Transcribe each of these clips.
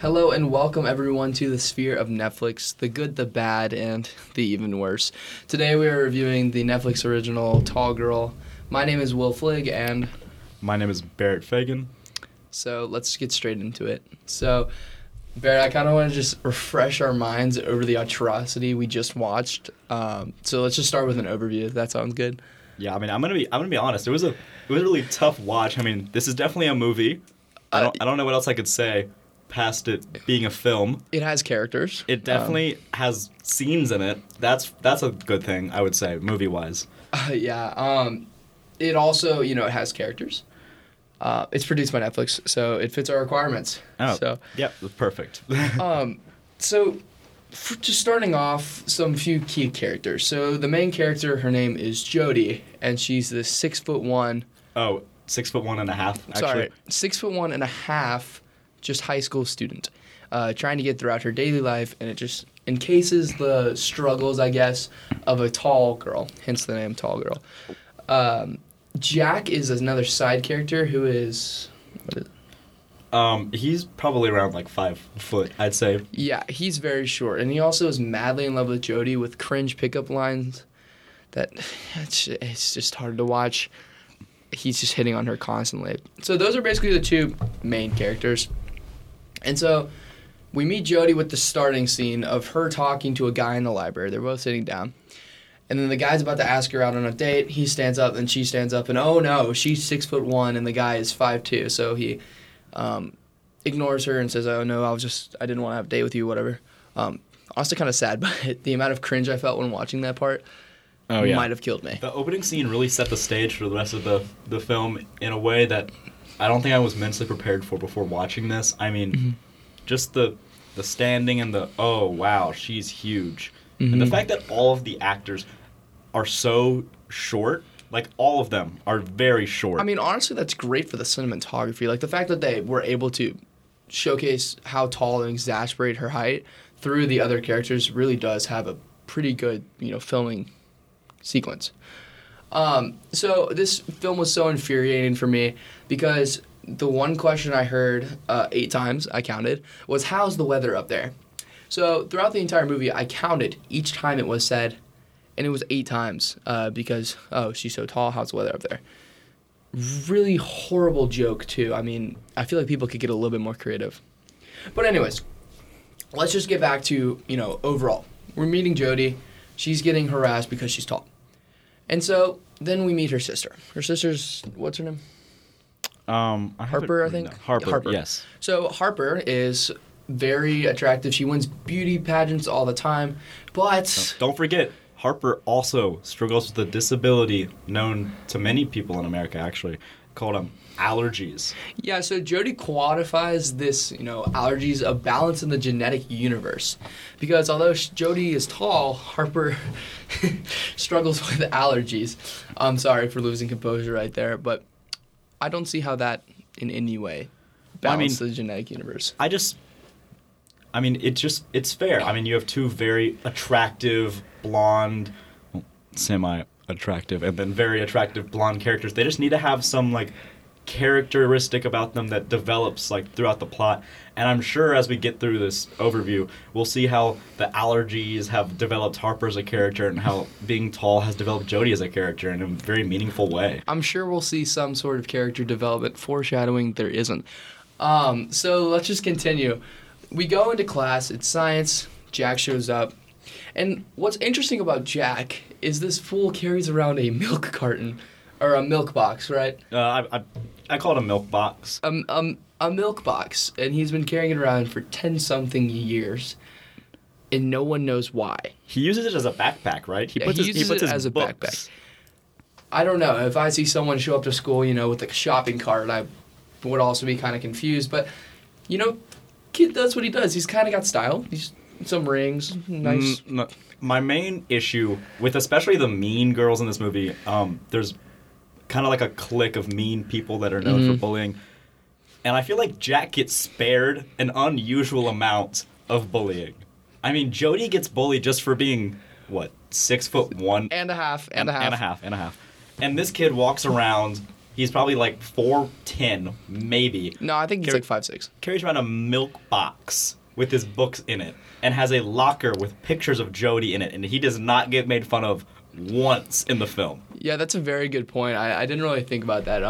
Hello and welcome everyone to the Sphere of Netflix, the good, the bad, and the even worse. Today we are reviewing the Netflix original Tall Girl. My name is Will Fligg and... My name is Barrett Fagan. So let's get straight into it. So Barrett, I kind of want to just refresh our minds over the atrocity we just watched. So let's just start with an overview, if that sounds good. Yeah, I mean, I'm gonna be honest. It was a really tough watch. I mean, this is definitely a movie. I don't know what else I could say past it being a film. It has characters. It definitely has scenes in it. That's a good thing, I would say, movie-wise. Yeah. It also, it has characters. It's produced by Netflix, so it fits our requirements. Oh, so, yeah, perfect. Just starting off, some few key characters. So the main character, her name is Jodie, and she's this 6'1". Oh, 6'1.5", actually. Sorry, 6'1.5", just high school student, trying to get throughout her daily life, and it just encases the struggles, I guess, of a tall girl, hence the name Tall Girl. Jack is another side character who is... What is it? He's probably around, 5 foot, I'd say. Yeah, he's very short, and he also is madly in love with Jodie with cringe pickup lines that it's just hard to watch. He's just hitting on her constantly. So those are basically the two main characters. And so we meet Jodie with the starting scene of her talking to a guy in the library. They're both sitting down. And then the guy's about to ask her out on a date. He stands up, and she stands up, and oh no, she's 6'1", and the guy is 5'2", so he... ignores her and says, oh no, I didn't want to have a date with you, whatever. Also kind of sad, but the amount of cringe I felt when watching that part might have killed me. The opening scene really set the stage for the rest of the film in a way that I don't think I was mentally prepared for before watching this. I mean, just the standing and the, oh wow, she's huge. Mm-hmm. And the fact that all of the actors are so short. All of them are very short. I mean, honestly, that's great for the cinematography. The fact that they were able to showcase how tall and exasperate her height through the other characters really does have a pretty good, filming sequence. So this film was so infuriating for me because the one question I heard 8 times, I counted, was how's the weather up there? So throughout the entire movie, I counted each time it was said, and it was 8 times because, oh, she's so tall, how's the weather up there? Really horrible joke, too. I mean, I feel like people could get a little bit more creative. But anyways, let's just get back to, overall. We're meeting Jodie. She's getting harassed because she's tall. And so then we meet her sister. Her sister's, what's her name? Harper, I think? No. Harper, yes. So Harper is... very attractive. She wins beauty pageants all the time, but... Don't forget, Harper also struggles with a disability known to many people in America, actually, called allergies. Yeah, so Jodie quantifies this, allergies, a balance in the genetic universe. Because although Jodie is tall, Harper struggles with allergies. I'm sorry for losing composure right there, but I don't see how that in any way balances the genetic universe. It's fair. I mean, you have two very attractive, blonde, semi-attractive, and then very attractive blonde characters. They just need to have some, characteristic about them that develops, throughout the plot. And I'm sure as we get through this overview, we'll see how the allergies have developed Harper as a character and how being tall has developed Jodie as a character in a very meaningful way. I'm sure we'll see some sort of character development. Foreshadowing, there isn't. So let's just continue. We go into class, it's science, Jack shows up, and what's interesting about Jack is this fool carries around a milk carton, or a milk box, right? I call it a milk box. A milk box, and he's been carrying it around for 10-something years, and no one knows why. He uses it as a backpack, right? He puts it as a backpack. I don't know, if I see someone show up to school, with a shopping cart, I would also be kind of confused, but, kid does what he does. He's kind of got style. He's some rings, nice. My main issue with especially the mean girls in this movie, there's kind of a clique of mean people that are known for bullying. And I feel like Jack gets spared an unusual amount of bullying. I mean, Jodie gets bullied just for being, 6'1"? And a half. And this kid walks around He's probably like 4'10", maybe. No, I think he's like 5'6". Carries around a milk box with his books in it and has a locker with pictures of Jody in it, and he does not get made fun of once in the film. Yeah, that's a very good point. I didn't really think about that.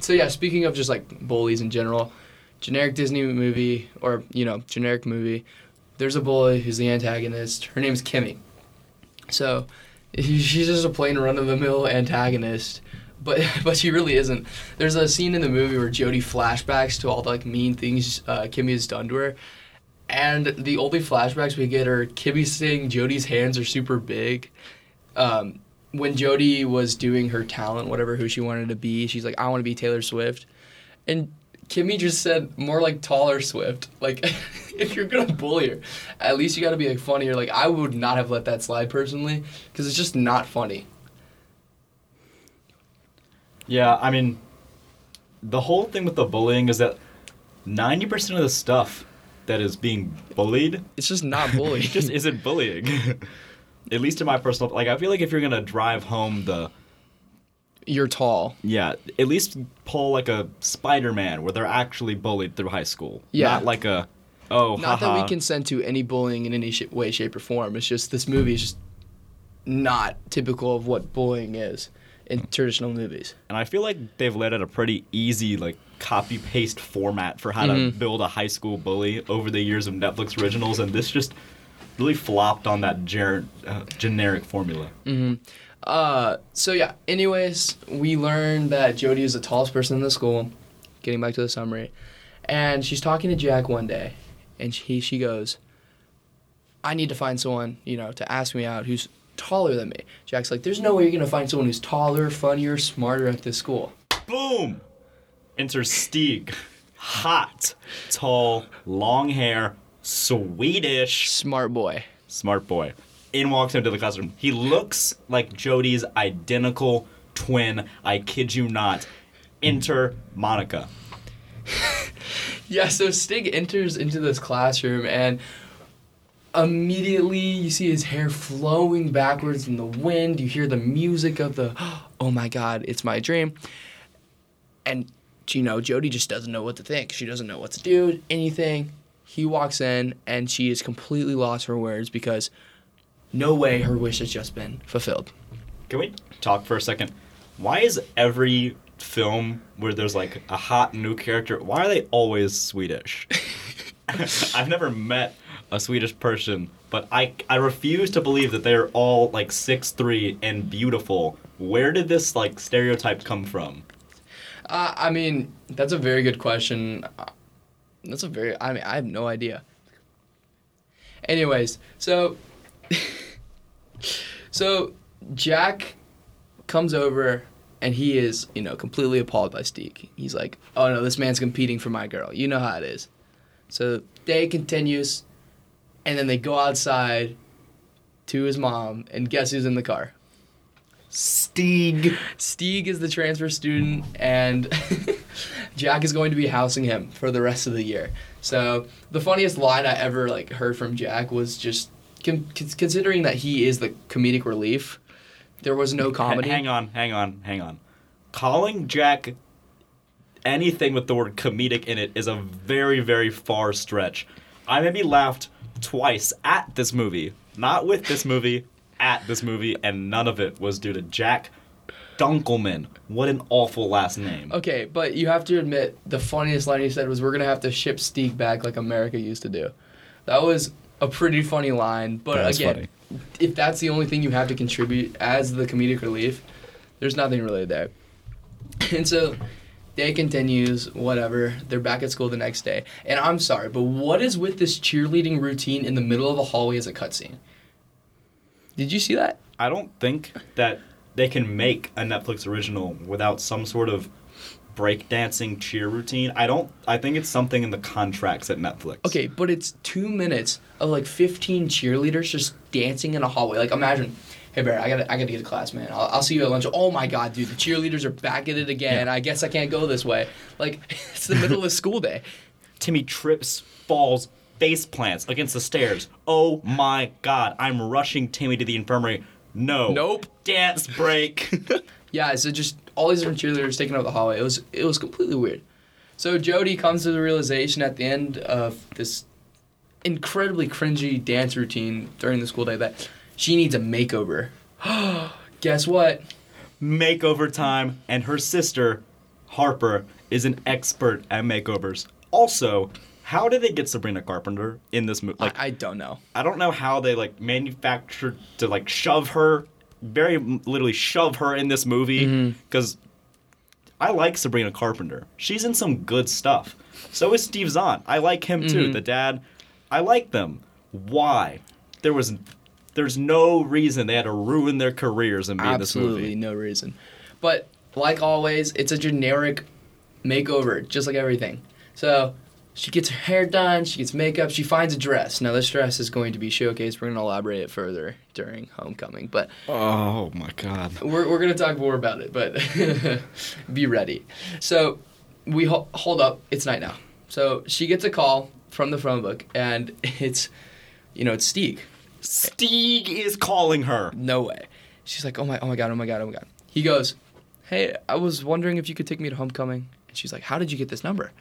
So yeah, speaking of just like bullies in general, generic Disney movie or, you know, generic movie, there's a bully who's the antagonist. Her name's Kimmy. So she's just a plain run-of-the-mill antagonist, but she really isn't. There's a scene in the movie where Jody flashbacks to all the like mean things Kimmy has done to her, and the only flashbacks we get are Kimmy saying Jody's hands are super big. When Jody was doing her talent, whatever, who she wanted to be, she's like, I want to be Taylor Swift. And Kimmy just said more like taller Swift. Like, if you're going to bully her, at least you got to be like funnier. Like, I would not have let that slide personally because it's just not funny. Yeah, I mean, the whole thing with the bullying is that 90% of the stuff that is being bullied, it's just not bullying. It just isn't bullying. At least in my personal, like, I feel like if you're going to drive home the... You're tall. Yeah. At least pull, like, a Spider-Man where they're actually bullied through high school. Yeah. Not like a, oh, not haha. That we consent to any bullying in any way, shape, or form. It's just this movie is just not typical of what bullying is in traditional movies. And I feel like they've laid out a pretty easy, like, copy-paste format for how to build a high school bully over the years of Netflix originals, and this just... really flopped on that generic formula. Mm-hmm. So yeah, anyways, we learned that Jody is the tallest person in the school, getting back to the summary, and she's talking to Jack one day, and she goes, I need to find someone, you know, to ask me out who's taller than me. Jack's like, there's no way you're going to find someone who's taller, funnier, smarter at this school. Boom! Enter Stig. Hot, tall, long hair, Swedish. Smart boy. In walks into the classroom. He looks like Jody's identical twin. I kid you not. Enter Monica. Yeah, so Stig enters into this classroom, and immediately you see his hair flowing backwards in the wind. You hear the music of the, oh my God, it's my dream. And, you know, Jody just doesn't know what to think. She doesn't know what to do, anything. He walks in, and she is completely lost for words because no way her wish has just been fulfilled. Can we talk for a second? Why is every film where there's, like, a hot new character, why are they always Swedish? I've never met a Swedish person, but I refuse to believe that they're all, like, 6'3" and beautiful. Where did this, like, stereotype come from? I mean, that's a very good question. I have no idea. Anyways, so Jack comes over, and he is, you know, completely appalled by Stig. He's like, oh no, this man's competing for my girl. You know how it is. So day continues, and then they go outside to his mom, and guess who's in the car? Stig. Stig is the transfer student, and... Jack is going to be housing him for the rest of the year. So the funniest line I ever like heard from Jack was just considering that he is the comedic relief. There was no comedy. Hang on. Calling Jack anything with the word comedic in it is a very, very far stretch. I maybe laughed twice at this movie, not with this movie, at this movie, and none of it was due to Jack Dunkelman. What an awful last name. Okay, but you have to admit, the funniest line he said was, we're going to have to ship Stig back like America used to do. That was a pretty funny line, but again, funny. If that's the only thing you have to contribute as the comedic relief, there's nothing really there. And so, day continues, whatever, they're back at school the next day. And I'm sorry, but what is with this cheerleading routine in the middle of a hallway as a cutscene? Did you see that? I don't think that... they can make a Netflix original without some sort of breakdancing cheer routine. I think it's something in the contracts at Netflix. Okay, but it's 2 minutes of like 15 cheerleaders just dancing in a hallway. Like, imagine, hey Barrett, I gotta get to class, man. I'll see you at lunch. Oh my God, dude, the cheerleaders are back at it again. Yeah. I guess I can't go this way. Like, it's the middle of school day. Timmy trips, falls, face plants against the stairs. Oh my God, I'm rushing Timmy to the infirmary. No. Nope. Dance break. Yeah, so just all these different cheerleaders taking over the hallway. It was completely weird. So Jody comes to the realization at the end of this incredibly cringy dance routine during the school day that she needs a makeover. Guess what? Makeover time, and her sister, Harper, is an expert at makeovers. Also, how did they get Sabrina Carpenter in this movie? Like, I don't know. I don't know how they manufactured to shove her, very literally shove her in this movie, because I like Sabrina Carpenter. She's in some good stuff. So is Steve Zahn. I like him too, the dad. I like them. Why? There's no reason they had to ruin their careers and be in this movie. Absolutely no reason. But like always, it's a generic makeover, just like everything. So she gets her hair done, she gets makeup, she finds a dress. Now this dress is going to be showcased. We're going to elaborate it further during homecoming, but oh my god. We're going to talk more about it, but be ready. So we hold up, it's night now. So she gets a call from the phone book, and it's Stieg. Stieg is calling her. No way. She's like, oh my god. He goes, hey, I was wondering if you could take me to homecoming. And she's like, how did you get this number?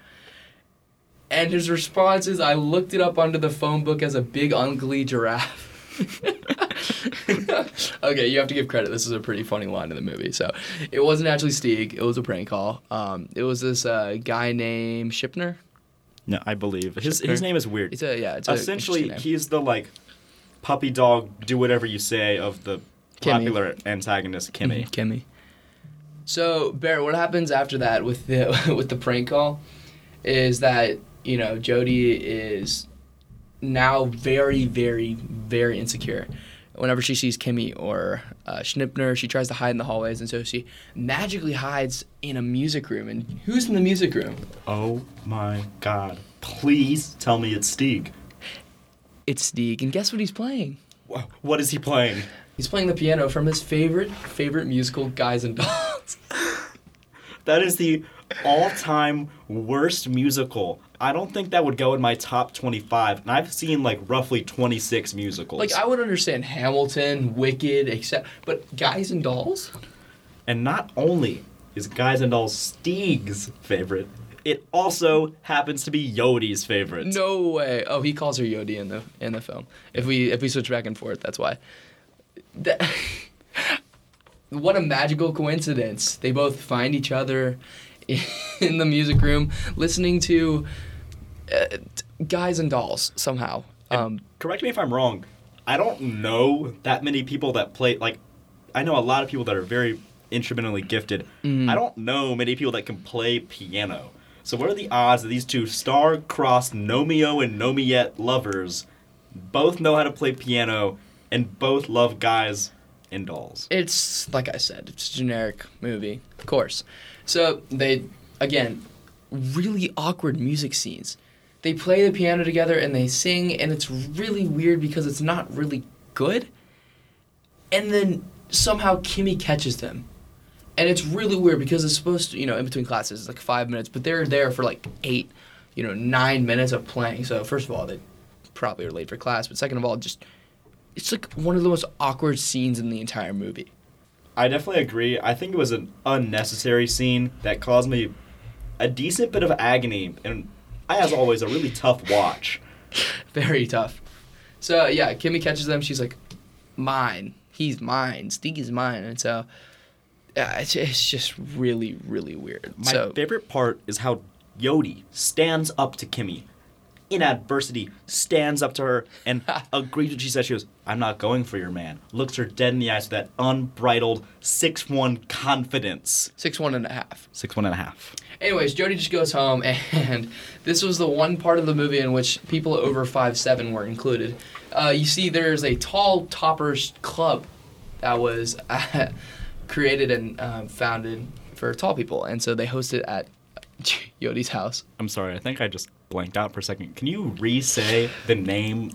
And his response is, I looked it up under the phone book as a big ugly giraffe. Okay, you have to give credit. This is a pretty funny line in the movie. So it wasn't actually Stieg. It was a prank call. It was this guy named Shipner. No, I believe. His name is weird. It's essentially, he's the puppy dog, do whatever you say of the popular antagonist, Kimmy. Kimmy. So, Barrett, what happens after that with the prank call is that, Jody is now very, very, very insecure. Whenever she sees Kimmy or Schnipner, she tries to hide in the hallways, and so she magically hides in a music room. And who's in the music room? Oh, my God. Please tell me it's Stieg. It's Stieg, and guess what he's playing? What is he playing? He's playing the piano from his favorite musical, Guys and Dolls. That is the all-time worst musical. I don't think that would go in my top 25, and I've seen roughly 26 musicals. I would understand Hamilton, Wicked, but Guys and Dolls? And not only is Guys and Dolls Stieg's favorite, it also happens to be Yodi's favorite. No way. Oh, he calls her Jody in the film. If we switch back and forth, that's why. What a magical coincidence. They both find each other in the music room listening to Guys and Dolls somehow. Correct me if I'm wrong. I don't know that many people that play, I know a lot of people that are very instrumentally gifted. I don't know many people that can play piano. So what are the odds that these two star-crossed Nomeo and Nomiette lovers both know how to play piano and both love Guys and Dolls? It's, like I said, it's a generic movie, of course. So they, again, really awkward music scenes. They play the piano together and they sing, and it's really weird because it's not really good. And then somehow Kimmy catches them. And it's really weird because it's supposed to, in between classes, it's 5 minutes, but they're there for 8, 9 minutes of playing. So first of all, they probably are late for class, but second of all, just it's one of the most awkward scenes in the entire movie. I definitely agree. I think it was an unnecessary scene that caused me a decent bit of agony, and as always, a really tough watch. Very tough. So yeah, Kimmy catches them. She's like, mine. He's mine. Stieg is mine. And so it's just really, really weird. My favorite part is how Jody stands up to Kimmy. In adversity, stands up to her and agrees what she said. She goes, I'm not going for your man. Looks her dead in the eyes with that unbridled 6'1 confidence. 6'1 and a half. Anyways, Jody just goes home, and this was the one part of the movie in which people over 5'7 were included. You see, there's a tall toppers club that was created and founded for tall people, and so they hosted at Jody's house. I'm sorry, I think I just blanked out for a second. Can you re-say the name?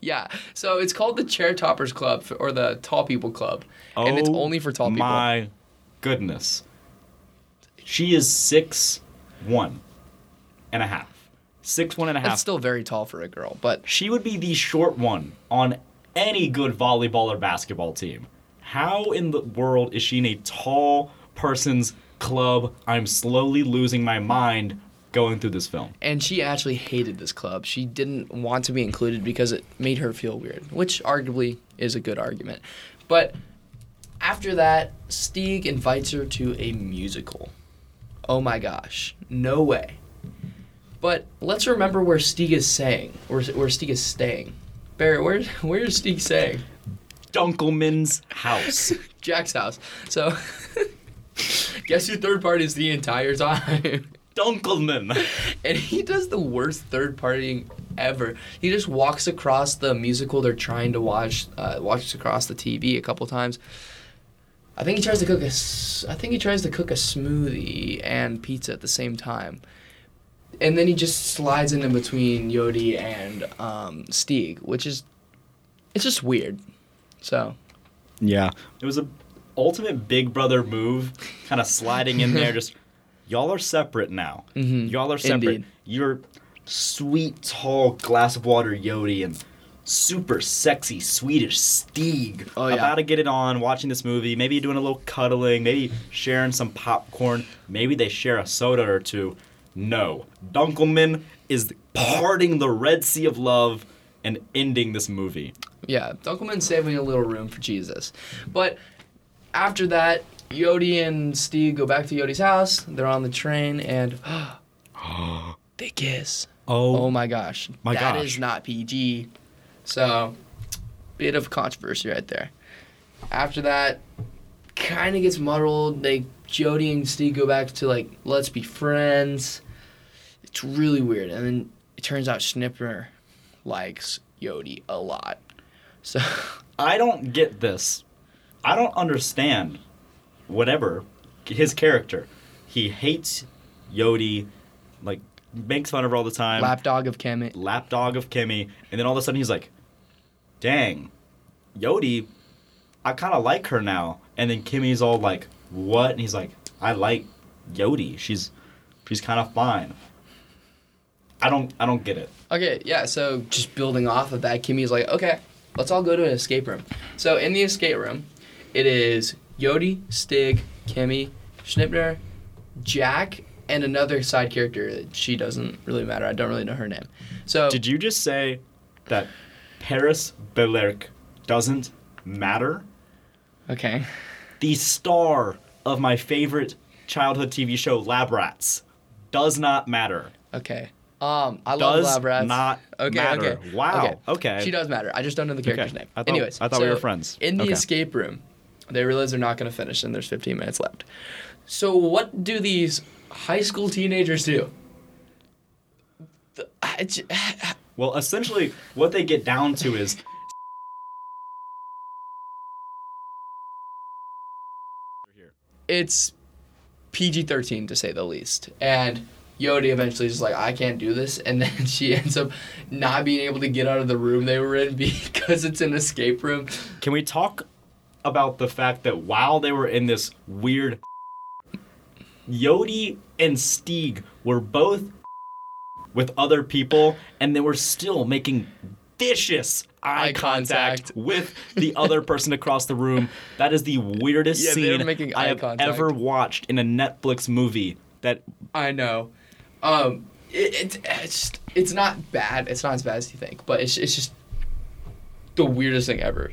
Yeah, so it's called the Chair Toppers Club, or the Tall People Club, and it's only for tall people. Oh my goodness. She is 6'1 and a half. 6'1 and a half. That's still very tall for a girl, but she would be the short one on any good volleyball or basketball team. How in the world is she in a tall person's club? I'm slowly losing my mind going through this film. And she actually hated this club. She didn't want to be included because it made her feel weird, which arguably is a good argument. But after that, Stieg invites her to a musical. Oh my gosh, no way. But let's remember where Stieg is saying, where Stieg is staying. Barrett, where is Stieg staying? Dunkelman's house. Jack's house. So, guess who third party is the entire time? Dunkelman. And he does the worst third partying ever. He just walks across the musical they're trying to watch, walks across the TV a couple times. I think he tries to cook a smoothie and pizza at the same time. And then he just slides in between Jodi and Stieg, which is, it's just weird. So, yeah, it was a ultimate Big Brother move, kind of sliding in there. Just y'all are separate now. Mm-hmm. Y'all are separate. Indeed. Your sweet tall glass of water Jodi and super sexy Swedish Stieg. Oh, yeah. About to get it on, watching this movie, maybe doing a little cuddling, maybe sharing some popcorn, maybe they share a soda or two. No, Dunkelman is parting the Red Sea of love and ending this movie. Yeah, Dunkelman's saving a little room for Jesus. But after that, Jodi and Stieg go back to Yodi's house. They're on the train, and they kiss. Oh my gosh. That is not PG. So, bit of controversy right there. After that, kind of gets muddled. Jodi and Stieg go back to, like, let's be friends. It's really weird. And then it turns out Schnipper likes Jodi a lot. So I don't get this. I don't understand whatever his character. He hates Jodi, like makes fun of her all the time. Lapdog of Kimmy. And then all of a sudden he's like, dang, Jodi, I kind of like her now. And then Kimmy's all like, what? And he's like, I like Jodi. She's kind of fine. I don't get it. Okay, yeah, so just building off of that, Kimmy's like, okay, let's all go to an escape room. So in the escape room, it is Jodi, Stieg, Kimmy, Schnipper, Jack, and another side character that she doesn't really matter. I don't really know her name. So did you just say that Paris Belair doesn't matter? Okay. The star of my favorite childhood TV show, Lab Rats, does not matter. Okay. I love Lab Rats. Does not matter. Okay. Wow. Okay. She does matter. I just don't know the character's name. I thought we were friends. In the escape room, they realize they're not going to finish, and there's 15 minutes left. So what do these high school teenagers do? Well, essentially, what they get down to is... It's PG-13, to say the least. And Jodi eventually is like, I can't do this. And then she ends up not being able to get out of the room they were in because it's an escape room. Can we talk about the fact that while they were in this weird Jodi and Stieg were both with other people, and they were still making vicious eye contact with the other person across the room. That is the weirdest scene I have ever watched in a Netflix movie. That I know. It's not bad. It's not as bad as you think, but it's just the weirdest thing ever.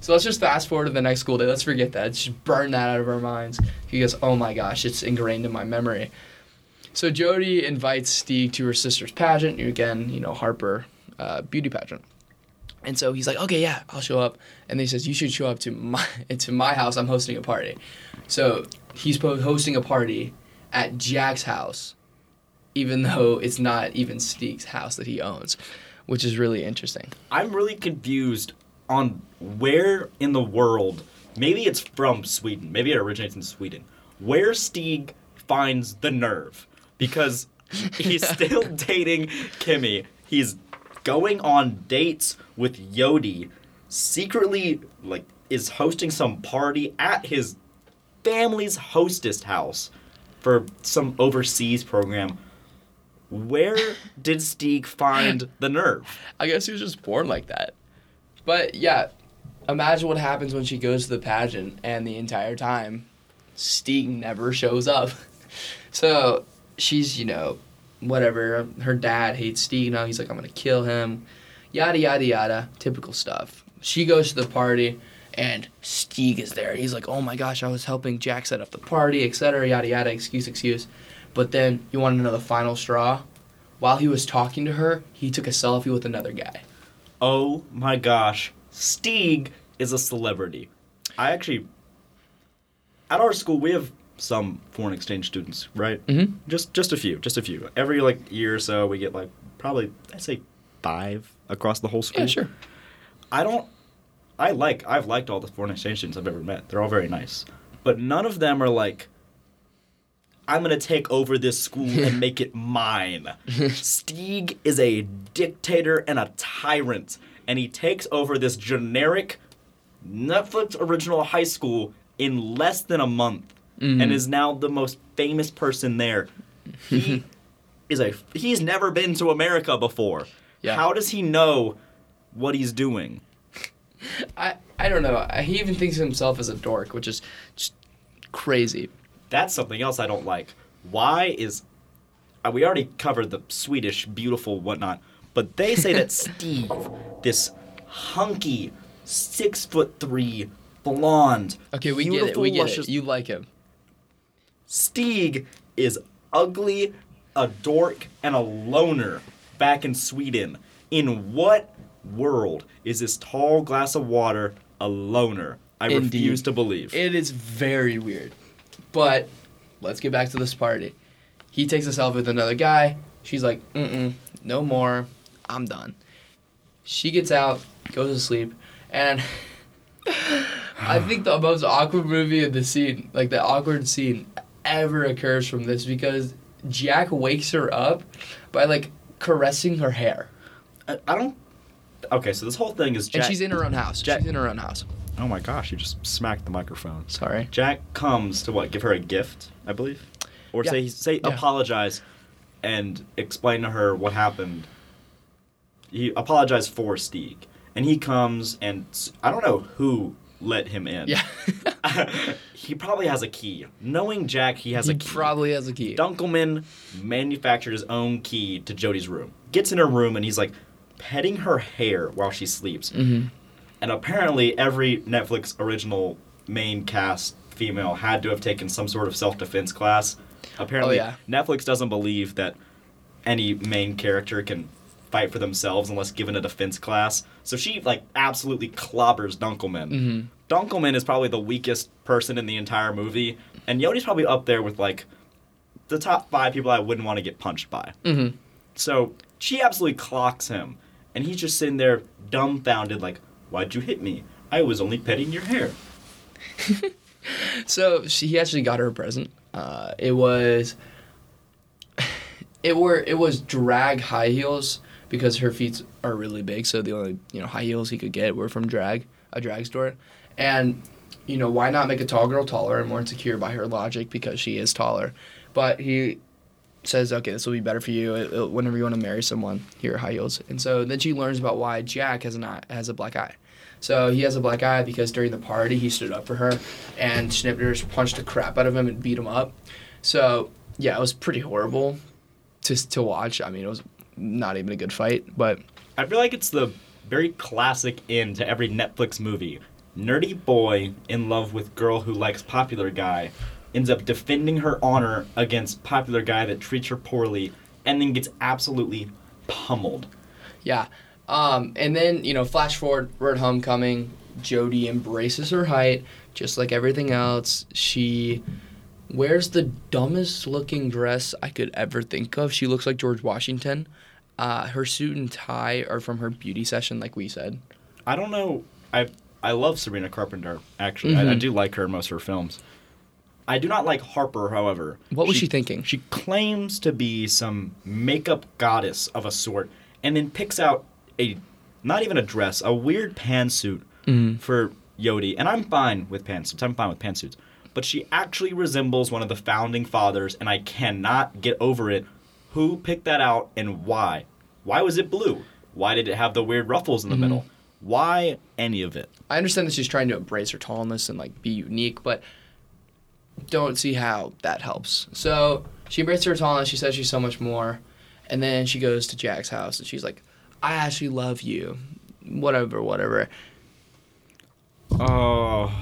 So let's just fast forward to the next school day. Let's forget that. Let's just burn that out of our minds. He goes, oh my gosh, it's ingrained in my memory. So Jodi invites Stieg to her sister's pageant. Again, Harper beauty pageant. And so he's like, okay, yeah, I'll show up. And then he says, you should show up to my house. I'm hosting a party. So he's hosting a party at Jack's house, even though it's not even Stieg's house that he owns, which is really interesting. I'm really confused on where in the world, maybe it's from Sweden, maybe it originates in Sweden, where Stieg finds the nerve. Because he's still dating Kimmy. He's going on dates with Jodi, secretly is hosting some party at his family's hostess house for some overseas program. Where did Stieg find the nerve? I guess he was just born like that. But yeah, imagine what happens when she goes to the pageant and the entire time, Steve never shows up. So she's, you know, whatever. Her dad hates Steve now. He's like, I'm going to kill him. Yada, yada, yada. Typical stuff. She goes to the party, and Steve is there. He's like, oh, my gosh, I was helping Jack set up the party, etc., yada, yada, excuse. But then you want to know the final straw? While he was talking to her, he took a selfie with another guy. Oh, my gosh. Steve is a celebrity. I actually, at our school, we have some foreign exchange students, right? Mm-hmm. Just a few. Every, like, year or so, we get, like, probably, I'd say 5 across the whole school. Yeah, sure. I've liked all the foreign exchange students I've ever met. They're all very nice. But none of them are like, I'm going to take over this school and make it mine. Steve is a dictator and a tyrant, and he takes over this generic Netflix original high school in less than a month and is now the most famous person there. He he's never been to America before. Yeah. How does he know what he's doing? I don't know. He even thinks of himself as a dork, which is just crazy. That's something else I don't like. Why is... we already covered the Swedish, beautiful, whatnot, but they say that Steve, this hunky, 6'3", blonde... Okay, we get it. You like him. Steve is ugly, a dork, and a loner back in Sweden. In what world is this tall glass of water a loner? Indeed. Refuse to believe. It is very weird. But let's get back to this party. He takes a selfie with another guy. She's like, no more. I'm done. She gets out, goes to sleep, and I think the most awkward movie of the scene, like the awkward scene, ever occurs from this because Jack wakes her up by, like, caressing her hair. Okay, so this whole thing is Jack. And she's in her own house. Oh, my gosh, you just smacked the microphone. Sorry. Jack comes to, give her a gift, I believe? Or apologize and explain to her what happened. He apologized for Steve. And he comes, and I don't know who let him in. Yeah. He probably has a key. Knowing Jack, he probably has a key. Dunkelman manufactured his own key to Jody's room. Gets in her room, and he's, petting her hair while she sleeps. Mm-hmm. And apparently every Netflix original main cast female had to have taken some sort of self-defense class. Apparently Netflix doesn't believe that any main character can fight for themselves unless given a defense class. So she, absolutely clobbers Dunkelman. Mm-hmm. Dunkelman is probably the weakest person in the entire movie. And Yodi's probably up there with, the top 5 people I wouldn't want to get punched by. Mm-hmm. So she absolutely clocks him. And he's just sitting there dumbfounded, why'd you hit me? I was only petting your hair. So he actually got her a present. It was drag high heels because her feet are really big. So the only high heels he could get were from a drag store. And why not make a tall girl taller and more insecure by her logic because she is taller? But he says, okay, this will be better for you whenever you want to marry someone, here are high heels. And so then she learns about why Jack has a black eye. So he has a black eye because during the party he stood up for her and Schnippers punched the crap out of him and beat him up. So, yeah, it was pretty horrible to watch. I mean, it was not even a good fight, but... I feel like it's the very classic end to every Netflix movie. Nerdy boy in love with girl who likes popular guy ends up defending her honor against popular guy that treats her poorly and then gets absolutely pummeled. Yeah. And then, flash forward, we're at homecoming. Jody embraces her height, just like everything else. She wears the dumbest looking dress I could ever think of. She looks like George Washington. Her suit and tie are from her beauty session, like we said. I don't know. I love Sabrina Carpenter, actually. Mm-hmm. I do like her in most of her films. I do not like Harper, however. What was she thinking? She claims to be some makeup goddess of a sort and then picks out not even a dress, a weird pantsuit for Yodi. And I'm fine with pantsuits. But she actually resembles one of the founding fathers, and I cannot get over it. Who picked that out and why? Why was it blue? Why did it have the weird ruffles in the middle? Why any of it? I understand that she's trying to embrace her tallness and like be unique, but don't see how that helps. So she embraces her tallness. She says she's so much more. And then she goes to Jack's house and she's like, I actually love you. Whatever. Oh,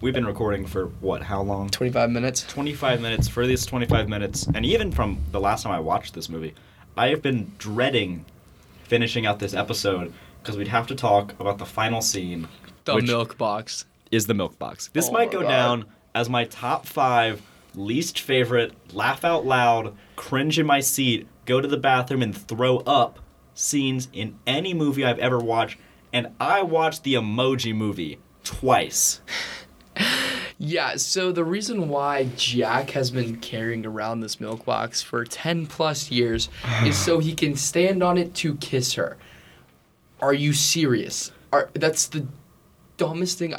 we've been recording for what, how long? 25 minutes. 25 minutes. For these 25 minutes, and even from the last time I watched this movie, I have been dreading finishing out this episode because we'd have to talk about the final scene. The milk box. Is the milk box. This might go down as my top 5 least favorite, laugh out loud, cringe in my seat, go to the bathroom and throw up scenes in any movie I've ever watched. And I watched the Emoji Movie twice. Yeah, so the reason why Jack has been carrying around this milk box for 10 plus years is so he can stand on it to kiss her. Are you serious? That's the dumbest thing.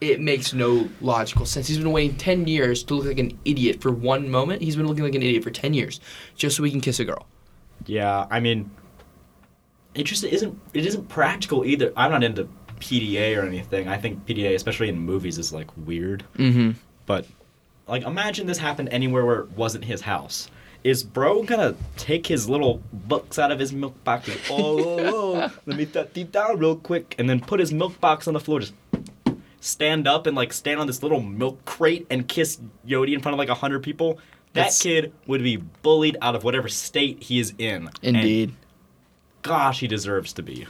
It makes no logical sense. He's been waiting 10 years to look like an idiot for one moment. He's been looking like an idiot for 10 years just so he can kiss a girl. Yeah, I mean, it just isn't practical either. I'm not into PDA or anything. I think PDA, especially in movies, is like weird. Mm-hmm. But like, imagine this happened anywhere where it wasn't his house. Is bro gonna take his little books out of his milk box and let me cut these down real quick, and then put his milk box on the floor, just stand up and like stand on this little milk crate and kiss Yodi in front of like 100 people? That kid would be bullied out of whatever state he is in. Indeed. And, gosh, he deserves to be.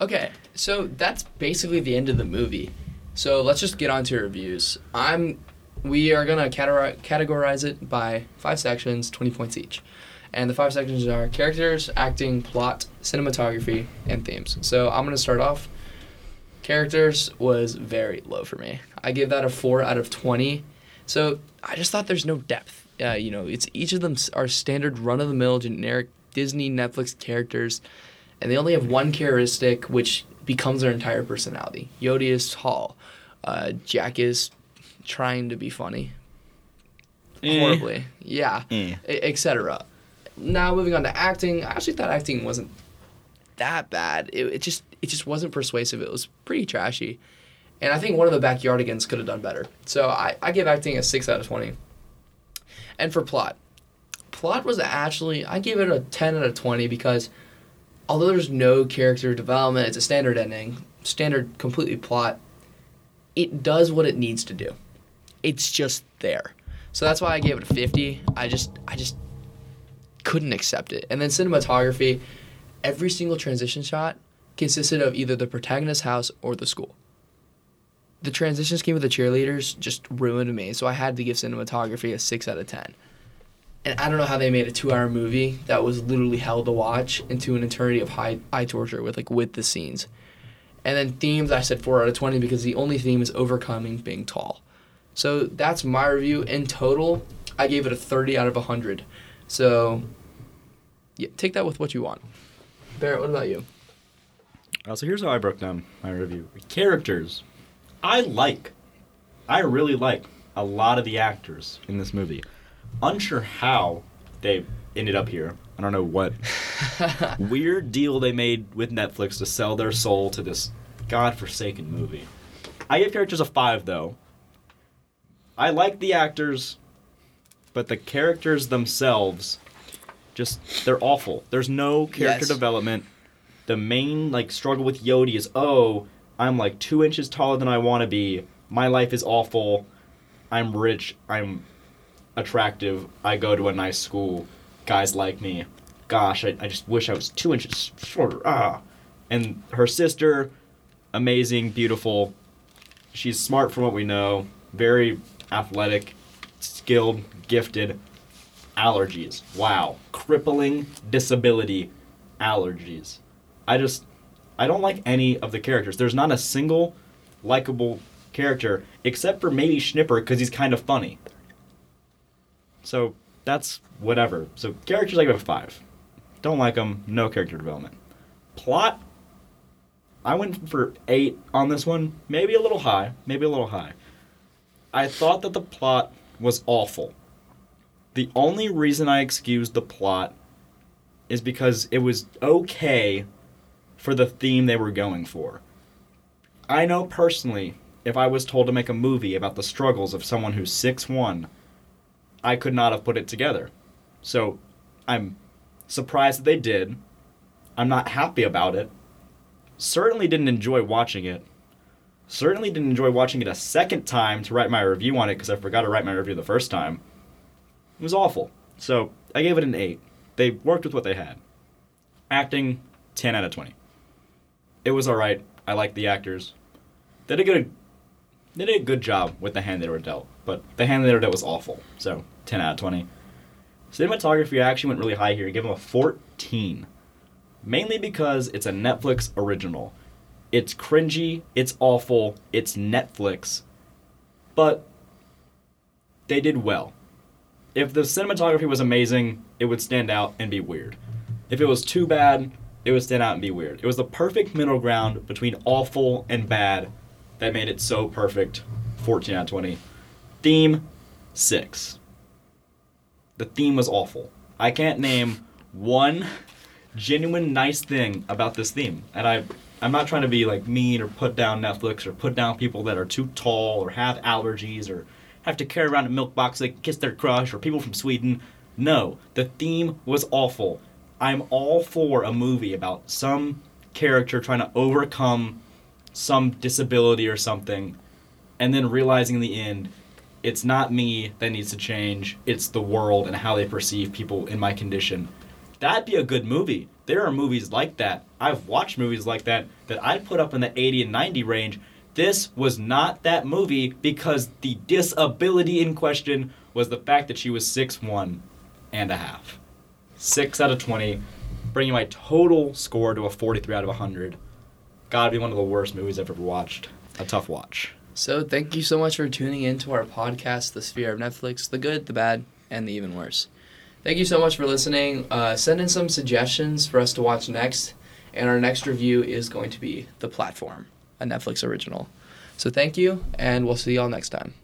Okay, so that's basically the end of the movie. So let's just get on to reviews. We are going to categorize it by 5 sections, 20 points each. And the 5 sections are characters, acting, plot, cinematography, and themes. So I'm going to start off. Characters was very low for me. I give that a 4 out of 20. So I just thought there's no depth. It's each of them are standard run-of-the-mill, generic Disney, Netflix characters. And they only have one characteristic, which becomes their entire personality. Yodi is tall. Jack is trying to be funny. Horribly. Yeah. Etc. Now, moving on to acting. I actually thought acting wasn't that bad. It just wasn't persuasive. It was pretty trashy. And I think one of the backyardigans could have done better. So I give acting a 6 out of 20. And for plot. Plot was actually... I gave it a 10 out of 20 because... although there's no character development, it's a standard ending, standard completely plot, it does what it needs to do. It's just there. So that's why I gave it a 50. I just couldn't accept it. And then cinematography, every single transition shot consisted of either the protagonist's house or the school. The transition scheme with the cheerleaders just ruined me, so I had to give cinematography a 6 out of 10. And I don't know how they made a 2-hour movie that was literally hell to watch into an eternity of eye torture with the scenes. And then themes, I said 4 out of 20 because the only theme is overcoming being tall. So that's my review. In total, I gave it a 30 out of 100. So yeah, take that with what you want. Barrett, what about you? So here's how I broke down my review. Characters. I really like a lot of the actors in this movie. Unsure how they ended up here. I don't know what weird deal they made with Netflix to sell their soul to this godforsaken movie. I give characters a 5, though. I like the actors, but the characters themselves, just, they're awful. There's no character development. The main, struggle with Yodi is, I'm, 2 inches taller than I want to be. My life is awful. I'm rich. I'm attractive. I go to a nice school. Guys like me. Gosh, I just wish I was 2 inches shorter. And her sister, amazing, beautiful. She's smart from what we know. Very athletic, skilled, gifted. Allergies. Wow. Crippling disability. Allergies. I don't like any of the characters. There's not a single likable character, except for maybe Schnipper, because he's kind of funny. So that's whatever. So characters, I give it a 5. Don't like them. No character development. Plot, I went for 8 on this one. Maybe a little high. I thought that the plot was awful. The only reason I excused the plot is because it was okay for the theme they were going for. I know personally, if I was told to make a movie about the struggles of someone who's 6'1", I could not have put it together. So I'm surprised that they did. I'm not happy about it. Certainly didn't enjoy watching it. Certainly didn't enjoy watching it a second time to write my review on it because I forgot to write my review the first time. It was awful. So I gave it an 8. They worked with what they had. Acting, 10 out of 20. It was all right. I liked the actors. They did a good job with the hand they were dealt, but the hand they were dealt was awful. So 10 out of 20. Cinematography, I actually went really high here. I gave them a 14. Mainly because it's a Netflix original. It's cringy, it's awful, it's Netflix. But they did well. If the cinematography was amazing, it would stand out and be weird. If it was too bad, it would stand out and be weird. It was the perfect middle ground between awful and bad that made it so perfect. 14 out of 20. Theme, 6. The theme was awful. I can't name one genuine nice thing about this theme. And I'm not trying to be like mean or put down Netflix or put down people that are too tall or have allergies or have to carry around a milk box so they can kiss their crush or people from Sweden. No, the theme was awful. I'm all for a movie about some character trying to overcome some disability or something and then realizing in the end it's not me that needs to change, it's the world and how they perceive people in my condition. That'd be a good movie. There are movies like that. I've watched movies like that that I'd put up in the 80 and 90 range. This was not that movie because the disability in question was the fact that she was 6'1 and a half. 6 out of 20, bringing my total score to a 43 out of 100. Gotta be one of the worst movies I've ever watched. A tough watch. So thank you so much for tuning in to our podcast, The Sphere of Netflix, the good, the bad, and the even worse. Thank you so much for listening. Send in some suggestions for us to watch next, and our next review is going to be The Platform, a Netflix original. So thank you, and we'll see y'all next time.